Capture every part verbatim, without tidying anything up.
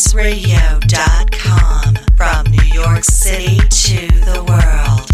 X radio dot com, from New York City to the world.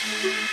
Thank you.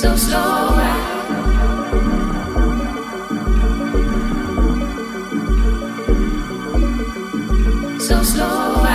so slow ride, so slow ride.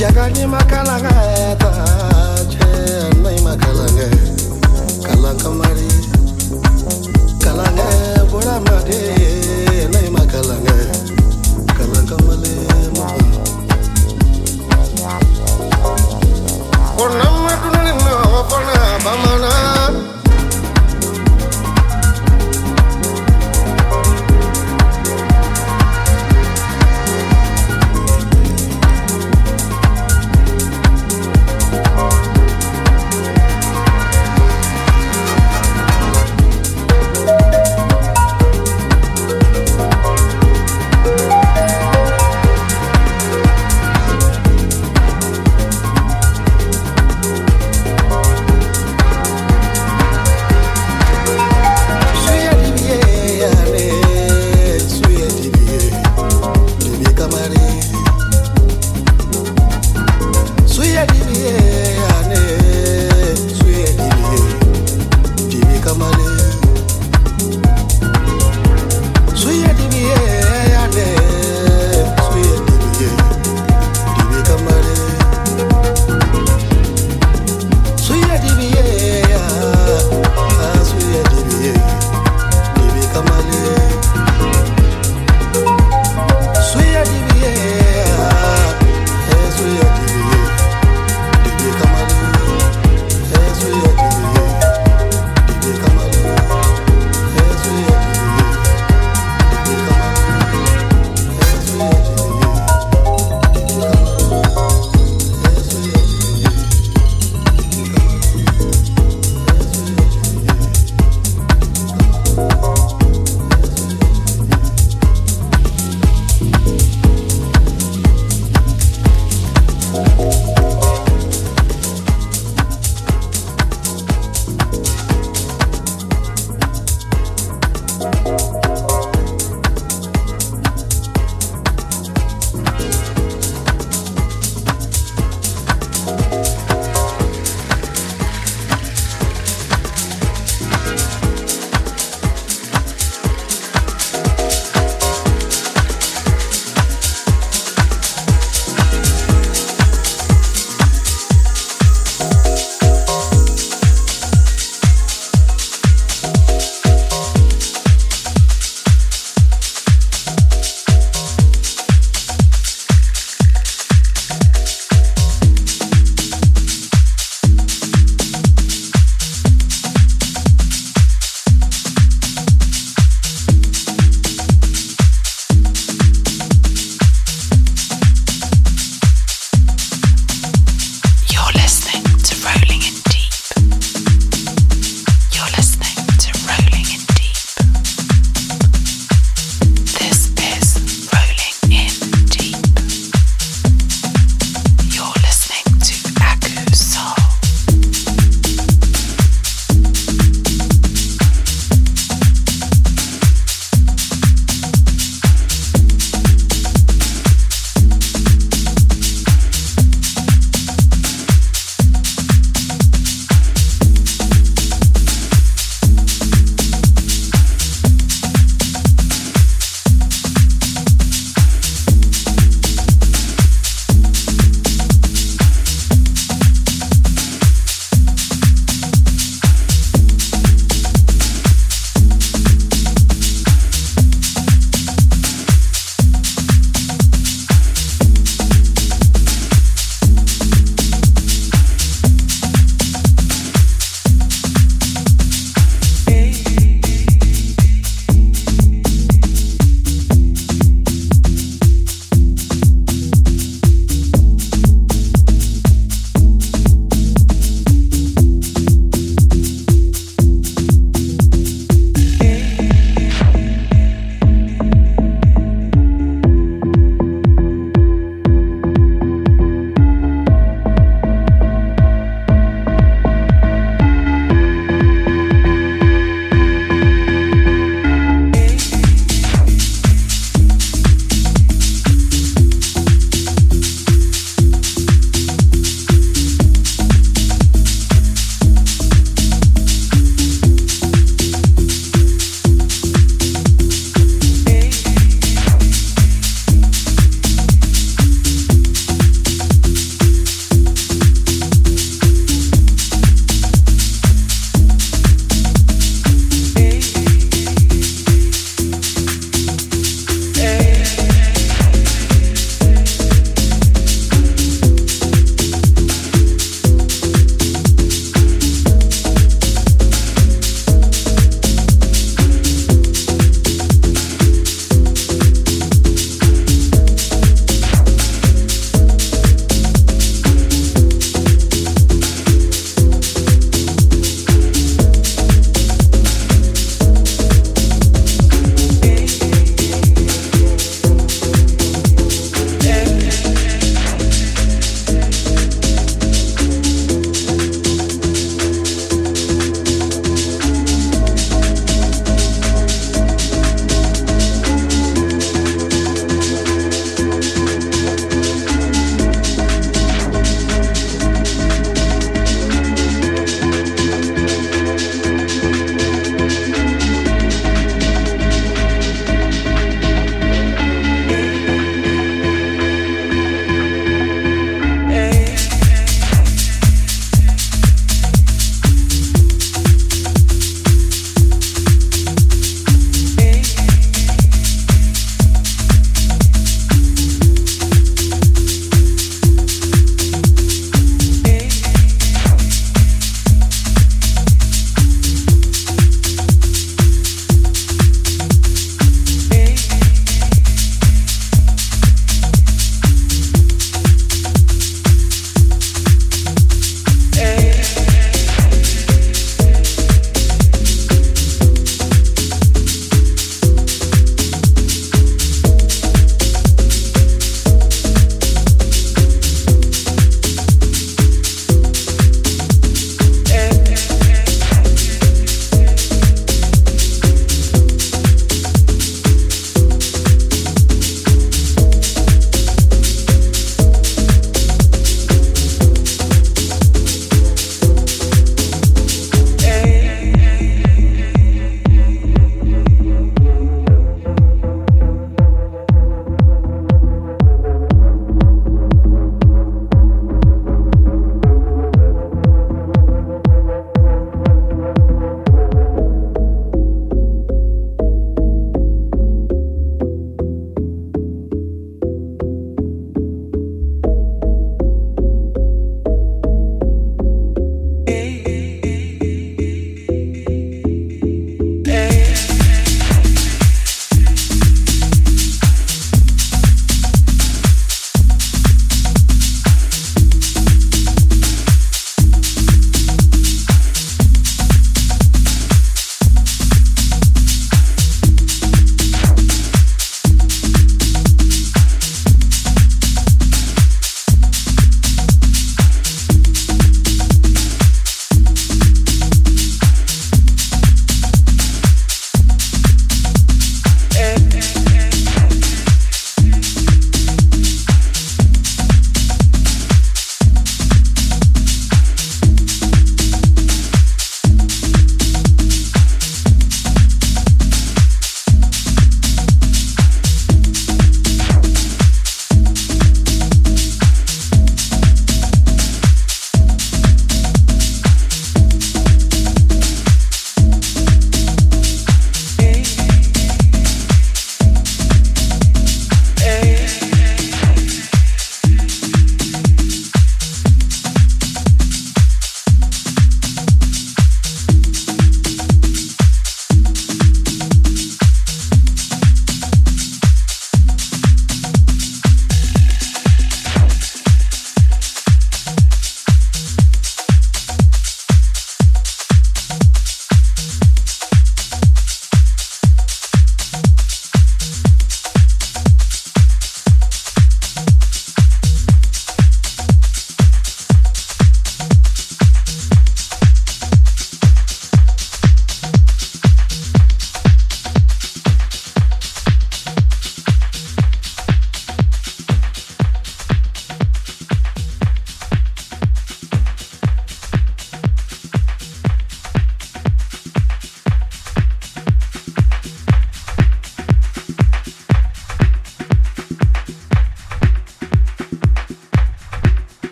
Jagani makalanga ta, che nai makalanga.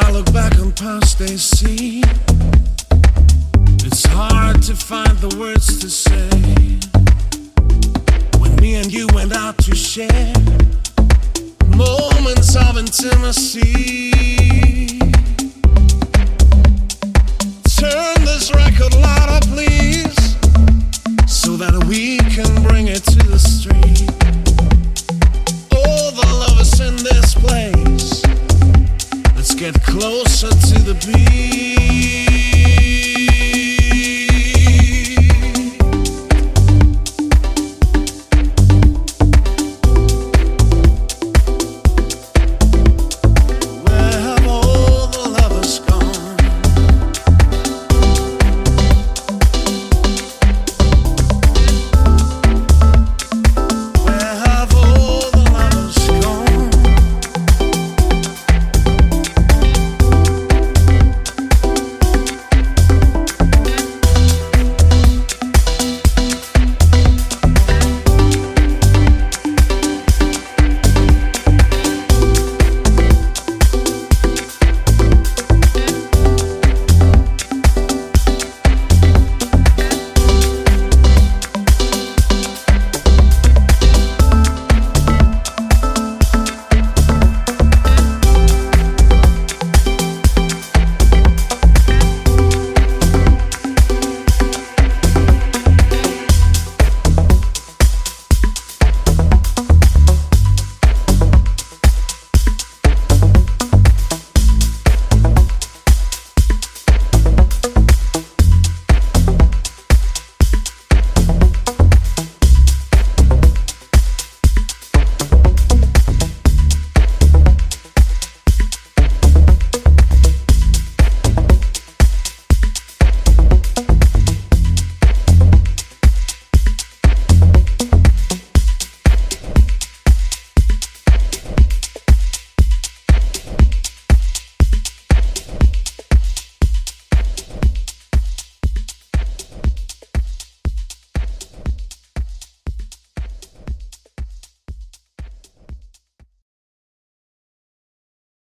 I look back on past days seen, it's hard to find the words to say. When me and you went out to share moments of intimacy. Turn this record louder, please, so that we can bring it to the street. All the lovers in this place, let's get closer to the beat.